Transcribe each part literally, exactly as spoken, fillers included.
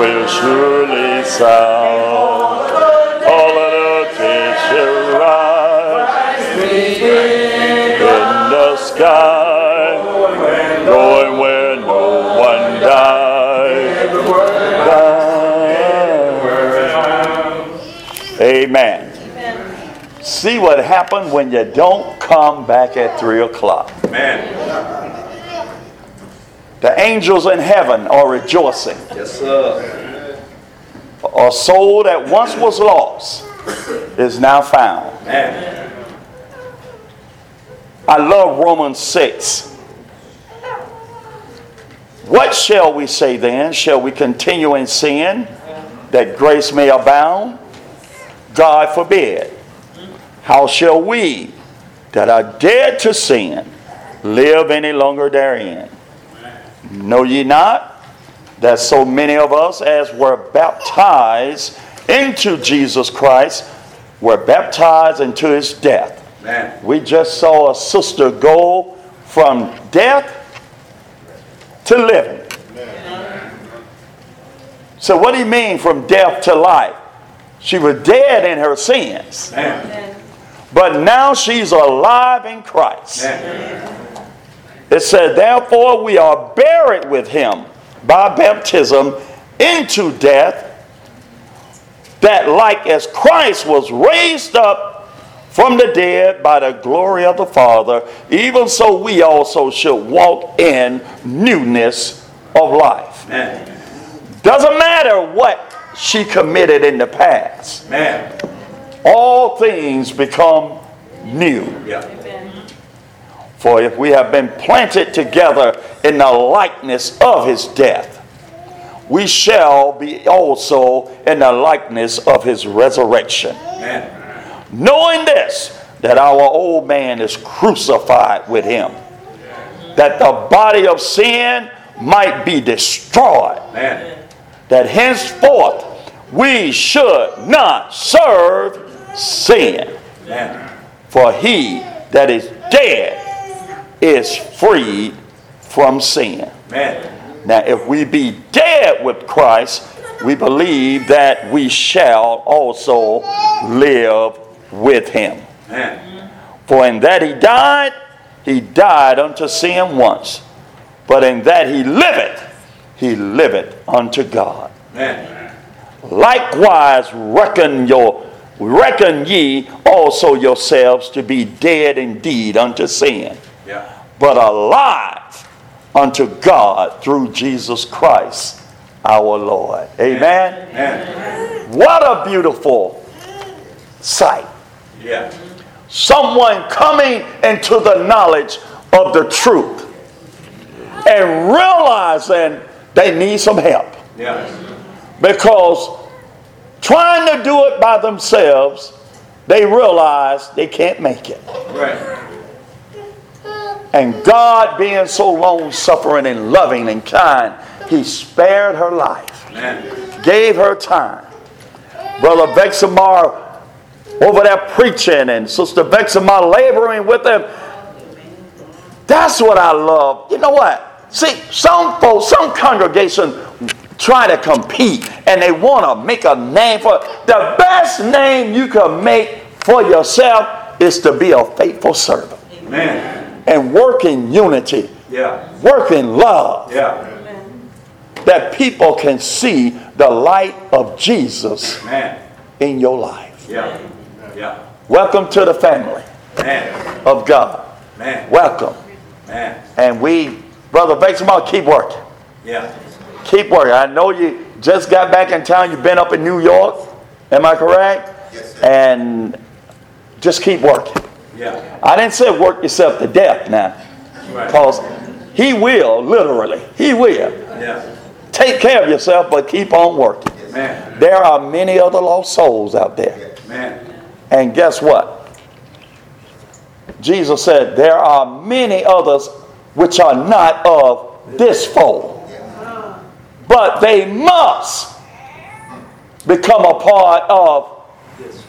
will surely sound. All earth is arise in the sky, going where no one dies. dies. Amen. Amen. See what happens when you don't come back at three o'clock. Amen. The angels in heaven are rejoicing. Yes, sir. A soul that once was lost is now found. Amen. I love Romans six. What shall we say then? Shall we continue in sin that grace may abound? God forbid. How shall we that are dead to sin live any longer therein? Know ye not that so many of us as were baptized into Jesus Christ were baptized into his death. Man. We just saw a sister go from death to living. Man. So what do you mean from death to life? She was dead in her sins. Man. But now she's alive in Christ. Man. It said, therefore we are buried with him by baptism into death, that like as Christ was raised up from the dead by the glory of the Father, even so we also should walk in newness of life. Amen. Doesn't matter what she committed in the past. Amen. All things become new. Yeah. For if we have been planted together in the likeness of his death, we shall be also in the likeness of his resurrection. Amen. Knowing this, that our old man is crucified with him, that the body of sin might be destroyed, Amen. That henceforth we should not serve sin. Amen. For he that is dead is freed from sin. Amen. Now, if we be dead with Christ, we believe that we shall also live with him. Amen. For in that he died, he died unto sin once. But in that he liveth, he liveth unto God. Amen. Likewise, reckon your reckon ye also yourselves to be dead indeed unto sin. Yeah. But alive unto God through Jesus Christ our Lord. Amen? Amen. What a beautiful sight. Yeah. Someone coming into the knowledge of the truth and realizing they need some help. Yeah. Because trying to do it by themselves, they realize they can't make it. Right. And God, being so long-suffering and loving and kind, he spared her life. Amen. Gave her time. Brother Vexamar over there preaching and Sister Vexamar laboring with him. That's what I love. You know what? See, some folks, some congregations try to compete and they want to make a name for it. The best name you can make for yourself is to be a faithful servant. Amen. And work in unity. Yeah. Work in love. Yeah. Amen. That people can see the light of Jesus. Amen. In your life. Yeah. Yeah. Welcome to the family. Amen. Of God. Amen. Welcome. Amen. And we, Brother Vexamar, keep working. Yeah. Keep working. I know you just got back in town. You've been up in New York. Am I correct? Yes, sir. And just keep working. Yeah. I didn't say work yourself to death now. Because he will, literally, he will. Yeah. Take care of yourself, but keep on working. Amen. There are many other lost souls out there. Amen. And guess what? Jesus said, there are many others which are not of this fold. Yeah. But they must become a part of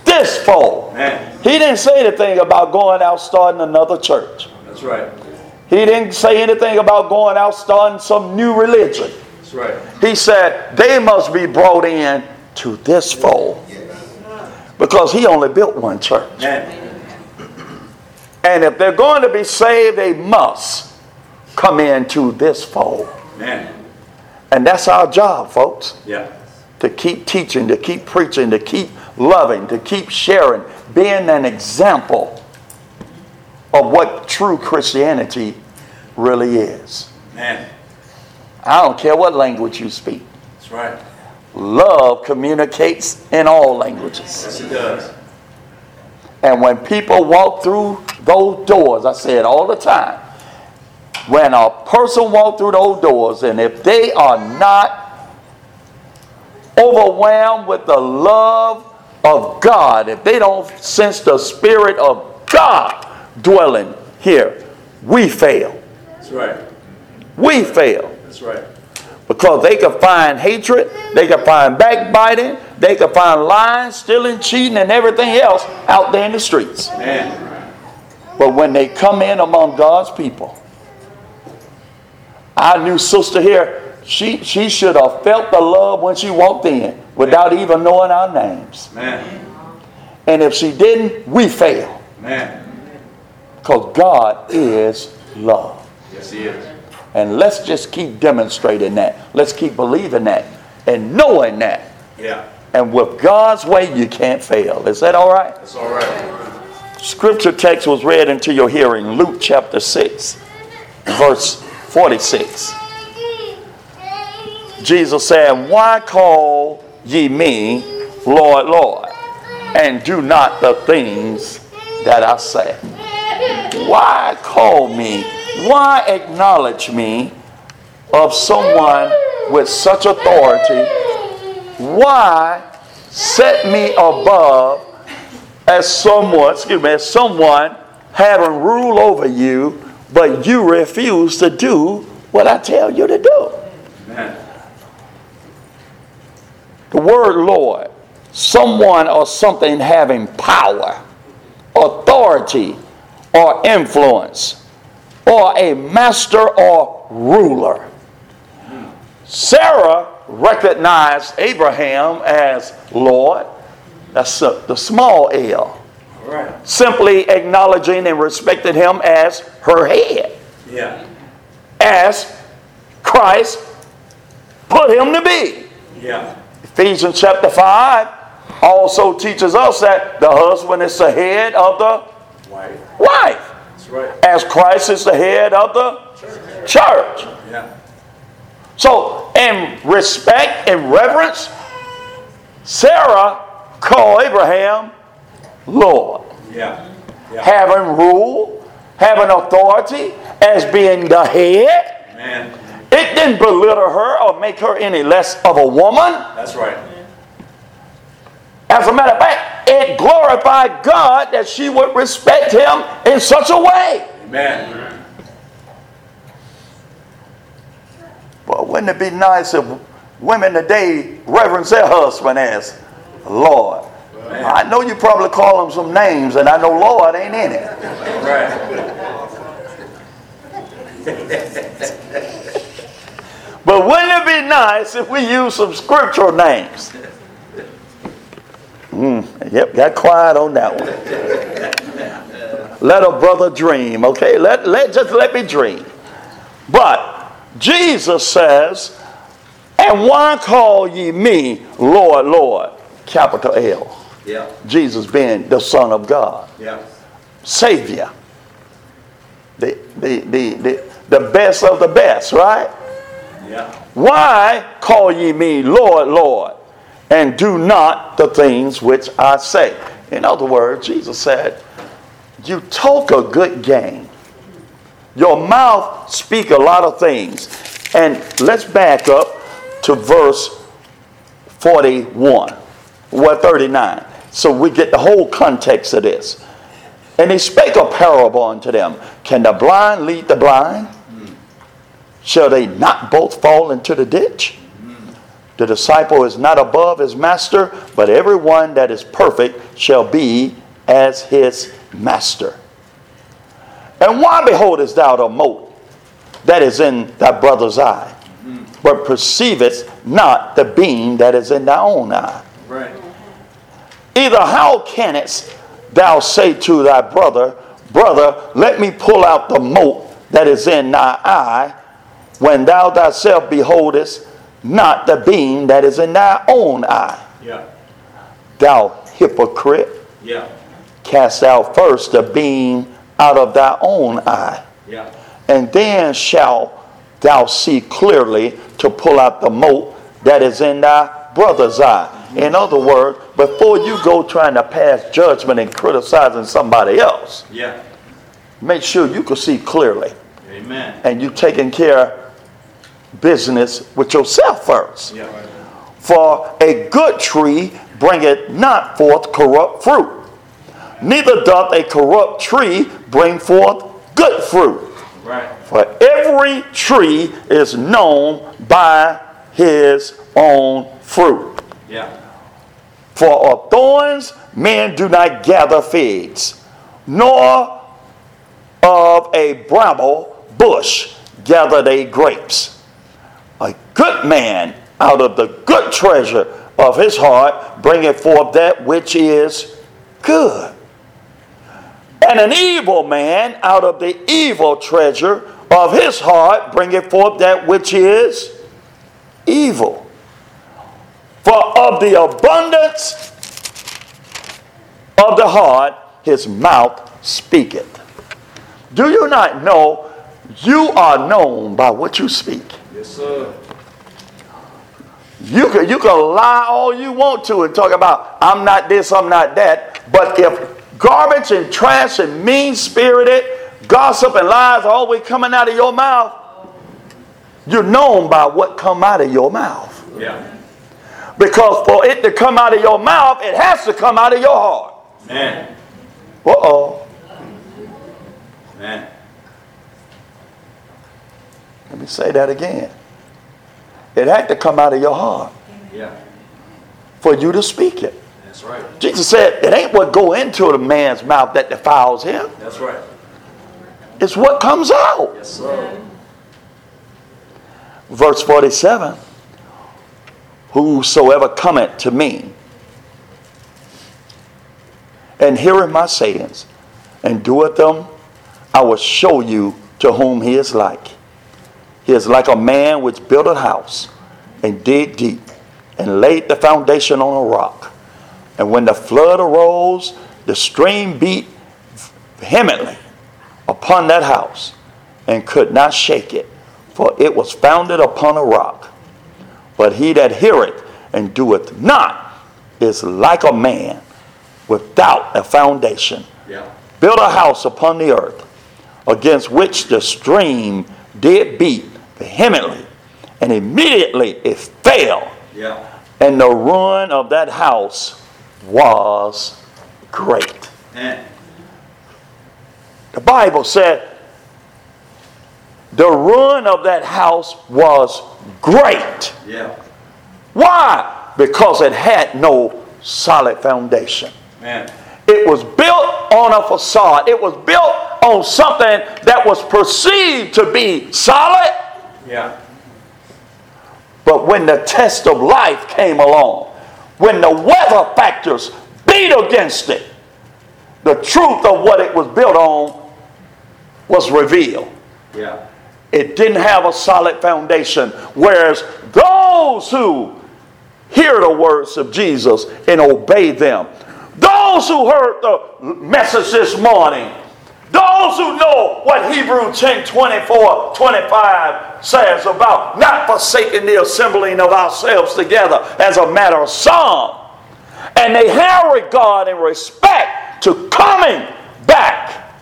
this fold. Amen. He didn't say anything about going out starting another church. That's right. He didn't say anything about going out starting some new religion. That's right. He said, they must be brought in to this fold. Because he only built one church. Amen. And if they're going to be saved, they must come into this fold. Amen. And that's our job, folks. Yeah. To keep teaching, to keep preaching, to keep loving, to keep sharing, being an example of what true Christianity really is. Amen. I don't care what language you speak. That's right. Love communicates in all languages. Yes, it does. And when people walk through those doors, I say it all the time, when a person walks through those doors, and if they are not overwhelmed with the love of God, if they don't sense the Spirit of God dwelling here, we fail. That's right. We fail. That's right. Because they can find hatred, they can find backbiting, they can find lying, stealing, cheating, and everything else out there in the streets. Amen. But when they come in among God's people, our new sister here, she, she should have felt the love when she walked in without Amen. Even knowing our names. Amen. And if she didn't, we fail. Amen. Because God is love. Yes, He is. And let's just keep demonstrating that. Let's keep believing that and knowing that. Yeah. And with God's way, you can't fail. Is that all right? That's all right. Scripture text was read into your hearing. Luke chapter six, verse forty-six. Jesus said, "Why call ye me Lord, Lord, and do not the things that I say?" Why call me? Why acknowledge me of someone with such authority? Why set me above as someone, excuse me, as someone having rule over you, but you refuse to do what I tell you to do? Amen. The word Lord, someone or something having power, authority, or influence, or a master or ruler. Sarah recognized Abraham as Lord. That's the small L. Right. Simply acknowledging and respecting him as her head. Yeah. As Christ put him to be. Yeah. Ephesians chapter five also teaches us that the husband is the head of the wife. wife. Right. As Christ is the head of the church. church. Yeah. So, in respect and reverence, Sarah called Abraham Lord. Yeah. Yeah. Having rule, having authority, as being the head. Amen. It didn't belittle her or make her any less of a woman. That's right. As a matter of fact, it glorified God that she would respect him in such a way. Amen. But wouldn't it be nice if women today reverence their husband as Lord? Amen. I know you probably call him some names, and I know Lord ain't in it. Right. But wouldn't it be nice if we use some scriptural names? Mm, yep, got quiet on that one. Let a brother dream, okay? Let, let just let me dream. But Jesus says, "And why call ye me Lord, Lord?" Capital L. Yeah. Jesus being the Son of God. Yeah. Savior. The the the the, the best of the best, right? Yeah. Why call ye me Lord, Lord? And do not the things which I say. In other words, Jesus said, you talk a good game. Your mouth speak a lot of things. And let's back up to verse forty-one, or thirty-nine. So we get the whole context of this. And he spake a parable unto them. Can the blind lead the blind? Shall they not both fall into the ditch? The disciple is not above his master, but everyone that is perfect shall be as his master. And why beholdest thou the mote that is in thy brother's eye, but perceivest not the beam that is in thy own eye. Right. Either how canst thou say to thy brother, brother, let me pull out the mote that is in thy eye, when thou thyself beholdest not the beam that is in thy own eye. Yeah. Thou hypocrite, yeah. Cast out first the beam out of thy own eye, yeah. And then shalt thou see clearly to pull out the mote that is in thy brother's eye. Mm-hmm. In other words, before you go trying to pass judgment and criticizing somebody else, yeah. Make sure you can see clearly. Amen. And you taking care of business with yourself first. Yeah. For a good tree bringeth not forth corrupt fruit, neither doth a corrupt tree bring forth good fruit. Right. For every tree is known by his own fruit. Yeah. For of thorns men do not gather figs, nor of a bramble bush gather they grapes. A good man out of the good treasure of his heart bringeth forth that which is good. And an evil man out of the evil treasure of his heart bringeth forth that which is evil. For of the abundance of the heart his mouth speaketh. Do you not know you are known by what you speak? Yes, sir. You can, you can lie all you want to and talk about, I'm not this, I'm not that. But if garbage and trash and mean-spirited, gossip and lies are always coming out of your mouth, you're known by what come out of your mouth. Yeah. Because for it to come out of your mouth, it has to come out of your heart. Man. Uh-oh. Man. Let me say that again. It had to come out of your heart, yeah, for you to speak it. That's right. Jesus said, it ain't what go into the man's mouth that defiles him. That's right. It's what comes out. Yes, sir. Verse forty-seven. Whosoever cometh to me and heareth my sayings and doeth them, I will show you to whom he is like. He is like a man which built a house and dig deep and laid the foundation on a rock. And when the flood arose, the stream beat vehemently upon that house and could not shake it, for it was founded upon a rock. But he that heareth and doeth not is like a man without a foundation. Yeah. Built a house upon the earth, against which the stream did beat vehemently, and immediately it fell. Yeah. And the ruin of that house was great. Yeah. The Bible said the ruin of that house was great. Yeah. Why? Because it had no solid foundation. Man. It was built on a facade. It was built on something that was perceived to be solid. Yeah. But when the test of life came along, when the weather factors beat against it, the truth of what it was built on was revealed. Yeah. It didn't have a solid foundation. Whereas those who hear the words of Jesus and obey them, those who heard the message this morning, those who know what Hebrews ten, twenty-four, twenty-five says about not forsaking the assembling of ourselves together as a matter of some, and they have regard and respect to coming back,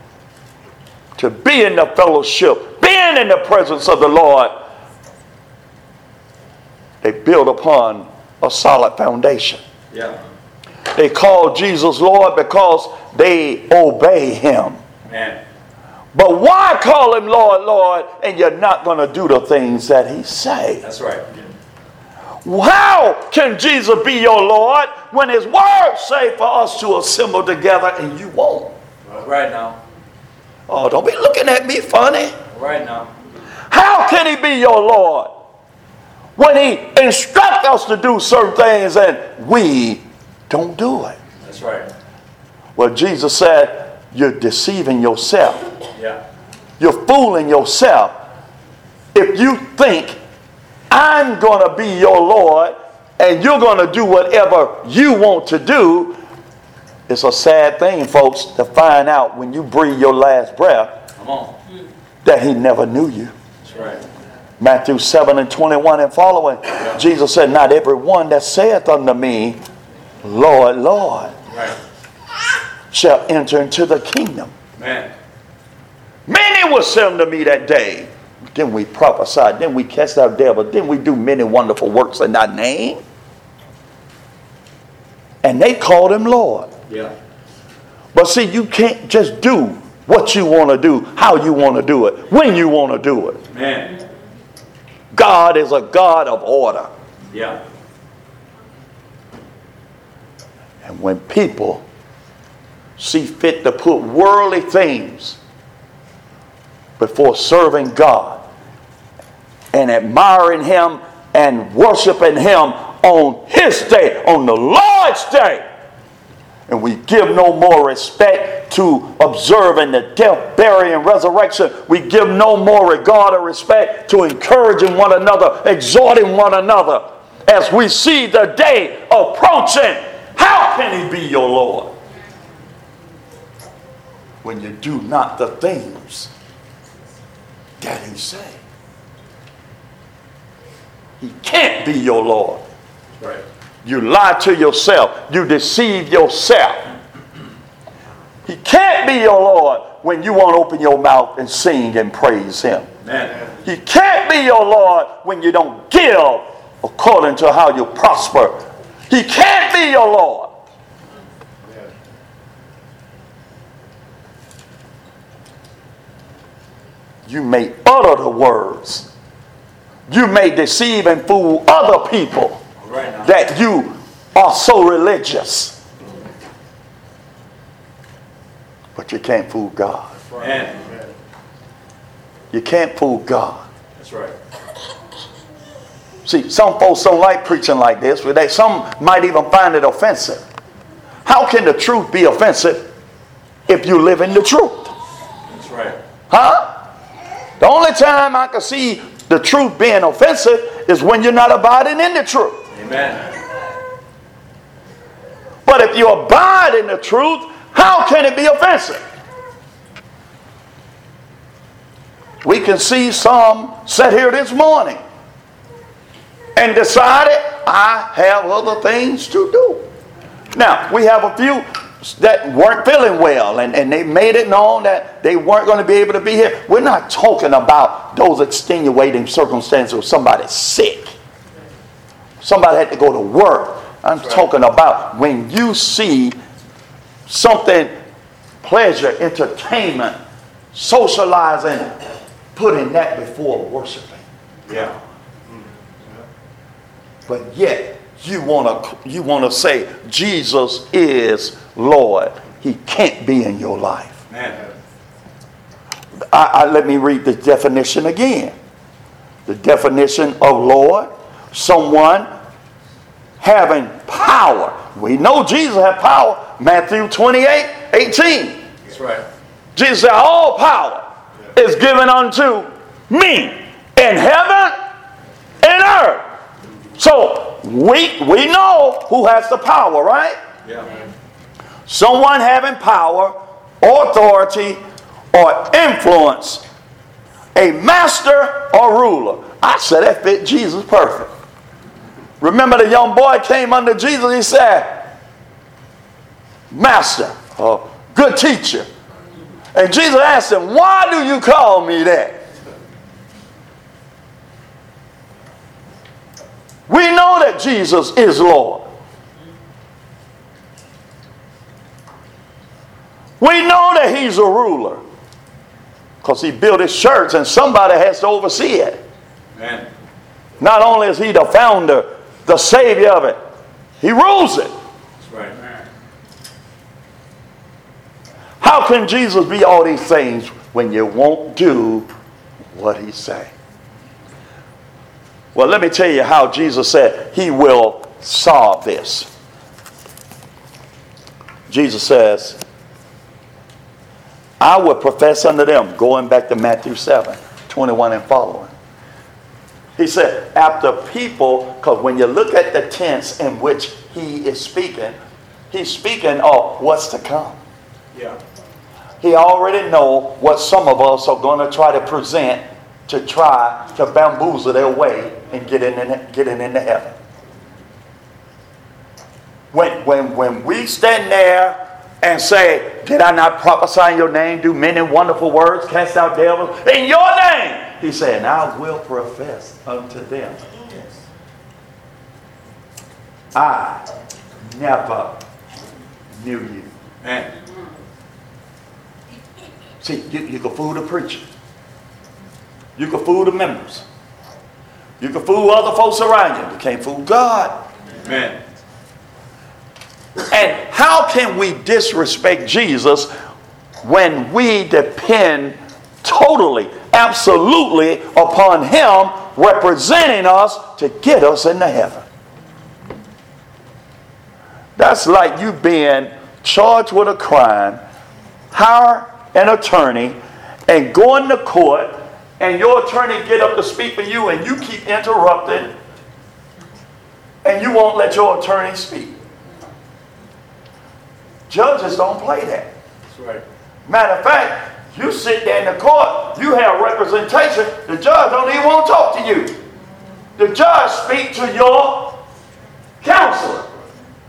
to be in the fellowship, being in the presence of the Lord, they build upon a solid foundation. Yeah. They call Jesus Lord because they obey him. Amen. But why call him Lord, Lord, and you're not going to do the things that he say? That's right. How can Jesus be your Lord when his word say for us to assemble together and you won't? Right now. Oh, don't be looking at me funny. Right now. How can he be your Lord when he instructs us to do certain things and we don't do it. That's right. Well, Jesus said, you're deceiving yourself. Yeah. You're fooling yourself. If you think I'm going to be your Lord and you're going to do whatever you want to do, it's a sad thing, folks, to find out when you breathe your last breath Come on. that he never knew you. That's right. Matthew seven and twenty-one and following, yeah. Jesus said, not everyone that saith unto me, Lord, Lord, right. shall enter into the kingdom. Man. Many will say unto me that day, didn't we prophesy, didn't we cast out devils, didn't we do many wonderful works in thy name? And they called him Lord. Yeah. But see, you can't just do what you want to do, how you want to do it, when you want to do it. Man. God is a God of order. Yeah. And when people see fit to put worldly things before serving God and admiring him and worshiping him on his day, on the Lord's day, and we give no more respect to observing the death, burial, and resurrection. We give no more regard or respect to encouraging one another, exhorting one another. As we see the day approaching, how can he be your Lord? When you do not the things that he said. He can't be your Lord. Right. You lie to yourself. You deceive yourself. He can't be your Lord when you won't open your mouth and sing and praise him. Amen. He can't be your Lord when you don't give according to how you prosper. He can't be your Lord. Amen. You may utter the words. You may deceive and fool other people. Right, that you are so religious, but you can't fool God. Right. You can't fool God. That's right. See, some folks don't like preaching like this, but they, some might even find it offensive. How can the truth be offensive if you live in the truth? That's right. Huh? The only time I can see the truth being offensive is when you're not abiding in the truth. Amen. But if you abide in the truth, how can it be offensive? We can see some sat here this morning and decided, I have other things to do. Now, we have a few that weren't feeling well and, and they made it known that they weren't going to be able to be here. We're not talking about those extenuating circumstances where somebody's sick. Somebody had to go to work. I'm That's talking right. about when you see something, pleasure, entertainment, socializing, putting that before worshiping. Yeah. Mm-hmm. yeah. But yet you want to you want to say Jesus is Lord. He can't be in your life. Man. I, I, let me read the definition again. The definition of Lord. Someone having power. We know Jesus had power. Matthew twenty-eight, eighteen. That's right. Jesus said, all power yeah. is given unto me in heaven and earth. So we we know who has the power, right? Yeah. Someone having power, authority, or influence. A master or ruler. I said that fit Jesus perfect. Remember the young boy came under Jesus. He said, Master, uh, good teacher. And Jesus asked him, why do you call me that? We know that Jesus is Lord. We know that he's a ruler. Because he built his church and somebody has to oversee it. Amen. Not only is he the founder, the savior of it, he rules it. That's right. Amen. How can Jesus be all these things when you won't do what he say? Well, let me tell you how Jesus said he will solve this. Jesus says, I will profess unto them, going back to Matthew seven, twenty-one and following. He said, after people, because when you look at the tense in which he is speaking, he's speaking of what's to come. Yeah. He already know what some of us are going to try to present to try to bamboozle their way and get in and get in into heaven. When, when, when we stand there and say, did I not prophesy in your name, do many wonderful words, cast out devils in your name? He said, and I will profess unto them, yes, I never knew you. Man. See, you, you can fool the preacher. You can fool the members. You can fool other folks around you. You can't fool God. Amen. And how can we disrespect Jesus when we depend totally, absolutely upon him representing us to get us into heaven? That's like you being charged with a crime, hire an attorney, and going to court, and your attorney get up to speak for you, and you keep interrupting, and you won't let your attorney speak. Judges don't play that. That's right. Matter of fact, you sit there in the court, you have representation, the judge don't even want to talk to you. The judge speaks to your counselor,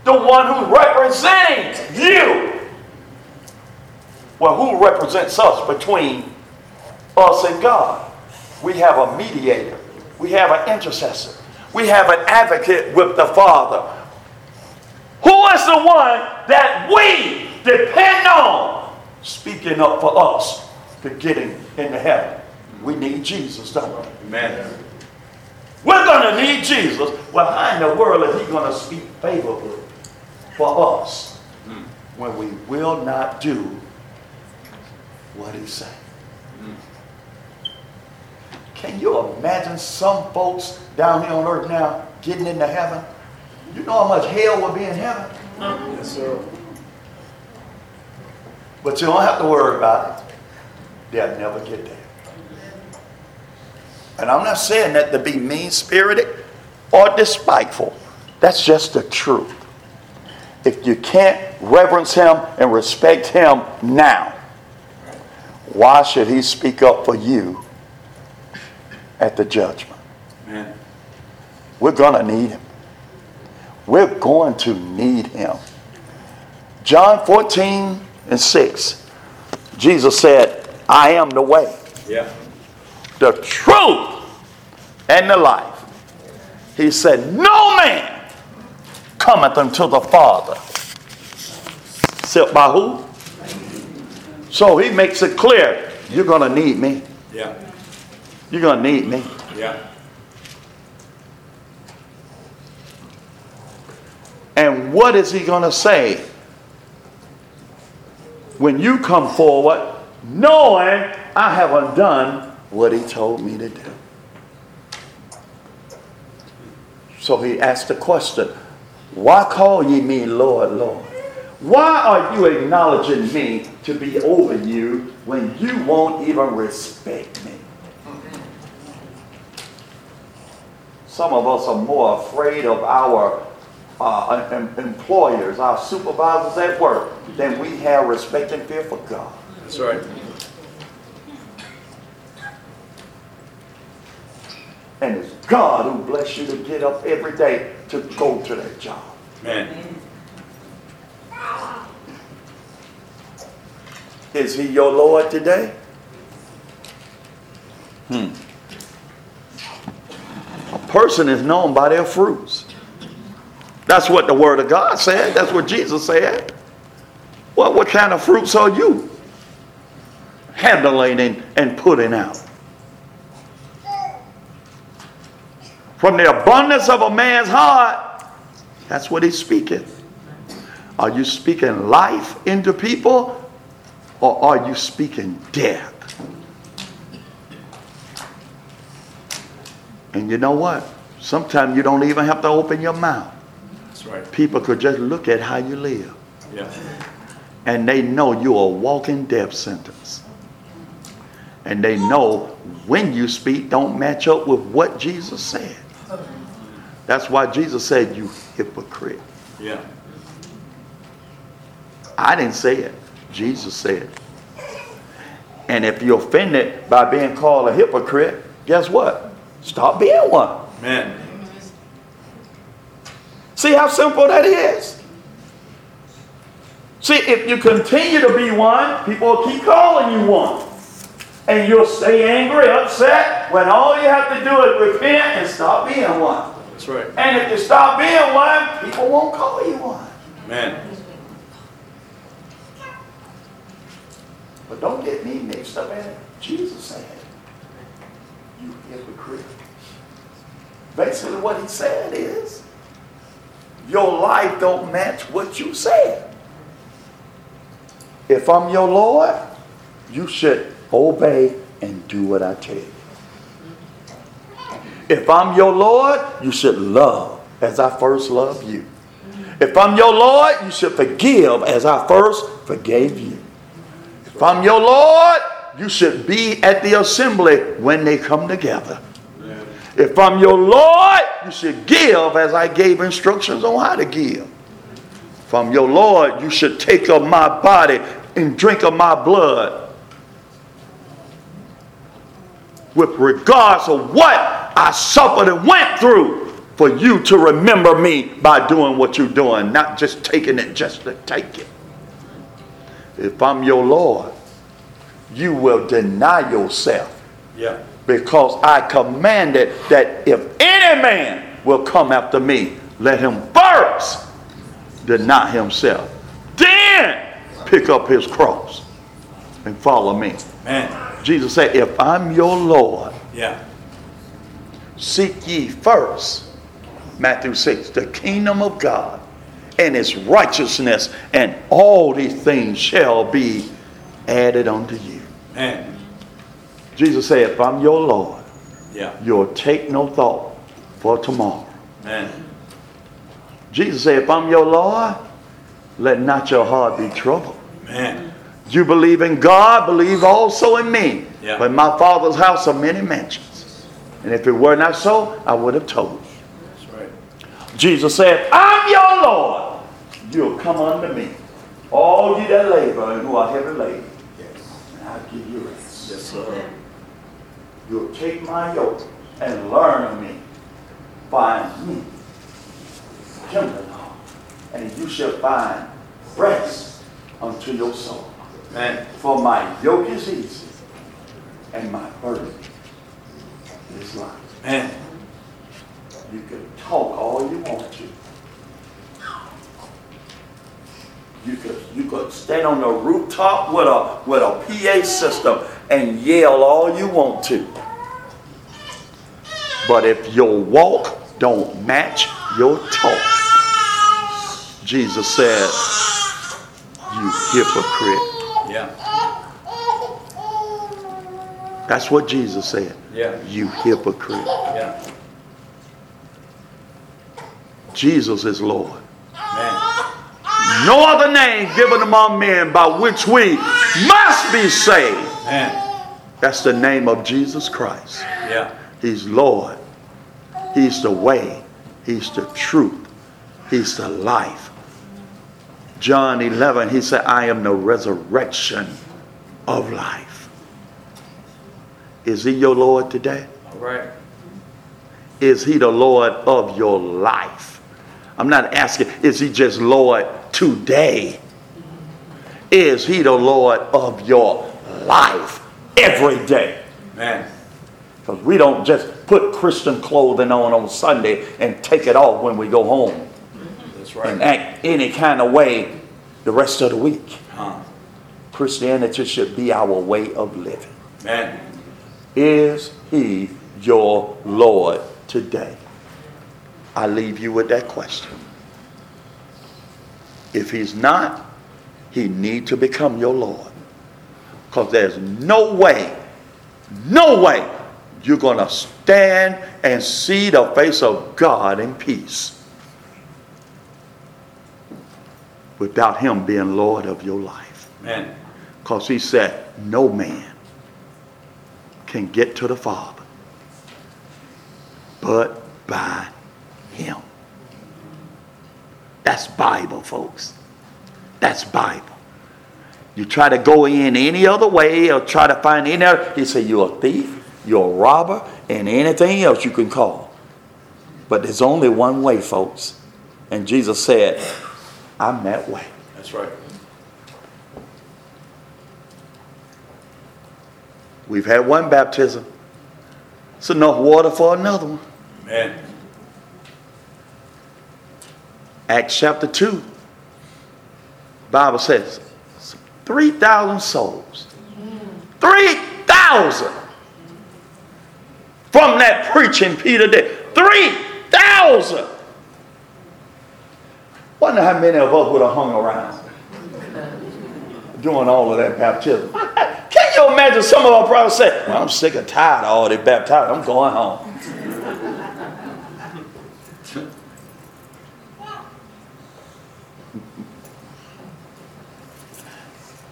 the one who's representing you. Well, who represents us between us and God? We have a mediator. We have an intercessor. We have an advocate with the Father. Who is the one that we depend on speaking up for us to getting into heaven? We need Jesus, don't we? Amen. We're going to need Jesus. Well, how in the world is he going to speak favorably for us mm. when we will not do what he said? Mm. Can you imagine some folks down here on earth now getting into heaven? You know how much hell will be in heaven? Mm-hmm. Yes, sir. But you don't have to worry about it. They'll never get there. And I'm not saying that to be mean-spirited or despiteful. That's just the truth. If you can't reverence him and respect him now, why should he speak up for you at the judgment? Amen. We're going to need him. We're going to need him. John fourteen and six. Jesus said, I am the way, yeah, the truth, and the life. He said, no man cometh unto the Father except by who? So he makes it clear, you're going to need me. Yeah. You're going to need me. Yeah. And what is he going to say when you come forward knowing I haven't done what he told me to do? So he asked the question, why call ye me Lord, Lord? Why are you acknowledging me to be over you when you won't even respect me? Some of us are more afraid of our Uh, employers, our supervisors at work, then we have respect and fear for God. That's right. And it's God who bless you to get up every day to go to that job. Amen. Is he your Lord today? Hmm. A person is known by their fruits. That's what the word of God said. That's what Jesus said. Well, what kind of fruits are you handling and, and putting out? From the abundance of a man's heart, that's what he's speaking. Are you speaking life into people, or are you speaking death? And you know what? Sometimes you don't even have to open your mouth. That's right. People could just look at how you live. Yeah. And they know you're a walking death sentence. And they know when you speak don't match up with what Jesus said. That's why Jesus said, you hypocrite. Yeah. I didn't say it. Jesus said it. And if you're offended by being called a hypocrite, guess what? Stop being one. Man. See how simple that is? See, if you continue to be one, people will keep calling you one. And you'll stay angry, upset, when all you have to do is repent and stop being one. That's right. And if you stop being one, people won't call you one. Amen. But don't get me mixed up in it. Jesus said, you hypocrite. Basically what he said is, your life don't match what you said. If I'm your Lord, you should obey and do what I tell you. If I'm your Lord, you should love as I first loved you. If I'm your Lord, you should forgive as I first forgave you. If I'm your Lord, you should be at the assembly when they come together. Amen. If I'm your Lord, you should give as I gave instructions on how to give. If I'm your Lord, you should take of my body and drink of my blood. With regards to what I suffered and went through for you to remember me by doing what you're doing, not just taking it just to take it. If I'm your Lord, you will deny yourself. Yeah. Because I commanded that if any man will come after me, let him first deny himself. Then pick up his cross and follow me. Amen. Jesus said, if I'm your Lord, yeah. seek ye first, Matthew six, the kingdom of God and its righteousness, and all these things shall be added unto you. Amen. Jesus said, if I'm your Lord, yeah. you'll take no thought for tomorrow. Amen. Jesus said, if I'm your Lord, let not your heart be troubled. Amen. You believe in God, believe also in me. Yeah. But in my Father's house are many mansions. And if it were not so, I would have told you. That's right. Jesus said, I'm your Lord. You'll come unto me. All ye that labor and who are heavy laden. Yes. And I'll give you rest. Yes, sir. You'll take my yoke and learn of me. Find me. Kindle now. And you shall find rest unto your soul. And for my yoke is easy and my burden is light. Man. You can talk all you want to. You could you could stand on the rooftop with a with a P A system and yell all you want to. But if your walk don't match your talk, Jesus said, you hypocrite. Yeah. That's what Jesus said. Yeah. You hypocrite. Yeah. Jesus is Lord. Man. No other name given among men by which we must be saved. Man. That's the name of Jesus Christ. Yeah. He's Lord. He's the way. He's the truth. He's the life. John eleven, he said, I am the resurrection of life. Is he your Lord today? All right. Is he the Lord of your life? I'm not asking, is he just Lord today? Is he the Lord of your life every day? Amen. Because we don't just put Christian clothing on on Sunday and take it off when we go home. Right. And act any kind of way the rest of the week. Huh. Christianity should be our way of living. Amen. Is he your Lord today? I leave you with that question. If he's not, he needs to become your Lord. Because there's no way, no way you're going to stand and see the face of God in peace without him being Lord of your life. Amen. Because he said, no man can get to the Father but by him. That's Bible, folks. That's Bible. You try to go in any other way or try to find any other, he said, you're a thief, you're a robber, and anything else you can call. But there's only one way, folks. And Jesus said, I'm that way. That's right. We've had one baptism. It's enough water for another one. Amen. Acts chapter two. The Bible says three thousand souls. three thousand from that preaching Peter did. three thousand. Wonder how many of us would have hung around doing all of that baptism. Can you imagine some of our brothers say, well, I'm sick and tired of all they baptized. I'm going home.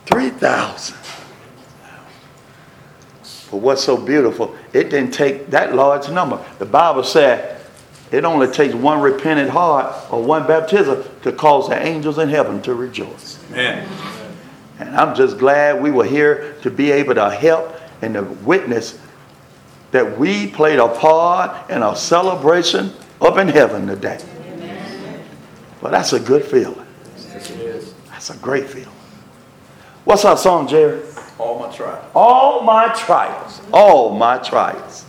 three thousand. But what's so beautiful, it didn't take that large number. The Bible said it only takes one repentant heart or one baptism to cause the angels in heaven to rejoice. Amen. And I'm just glad we were here to be able to help and to witness that we played a part in a celebration up in heaven today. Amen. Well, that's a good feeling. That's a great feeling. What's our song, Jerry? All my trials. All my trials. All my trials.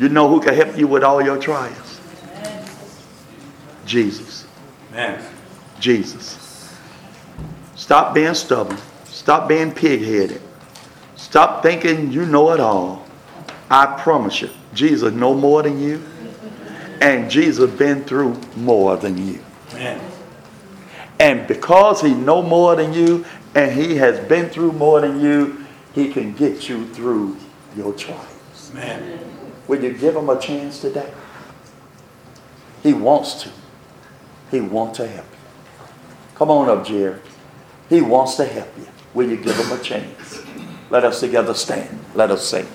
You know who can help you with all your trials? Amen. Jesus. Amen. Jesus. Stop being stubborn. Stop being pig-headed. Stop thinking you know it all. I promise you, Jesus knows more than you. And Jesus been through more than you. Amen. And because he knows more than you, and he has been through more than you, he can get you through your trials. Amen. Will you give him a chance today? He wants to. He wants to help you. Come on up, Jerry. He wants to help you. Will you give him a chance? Let us together stand. Let us sing.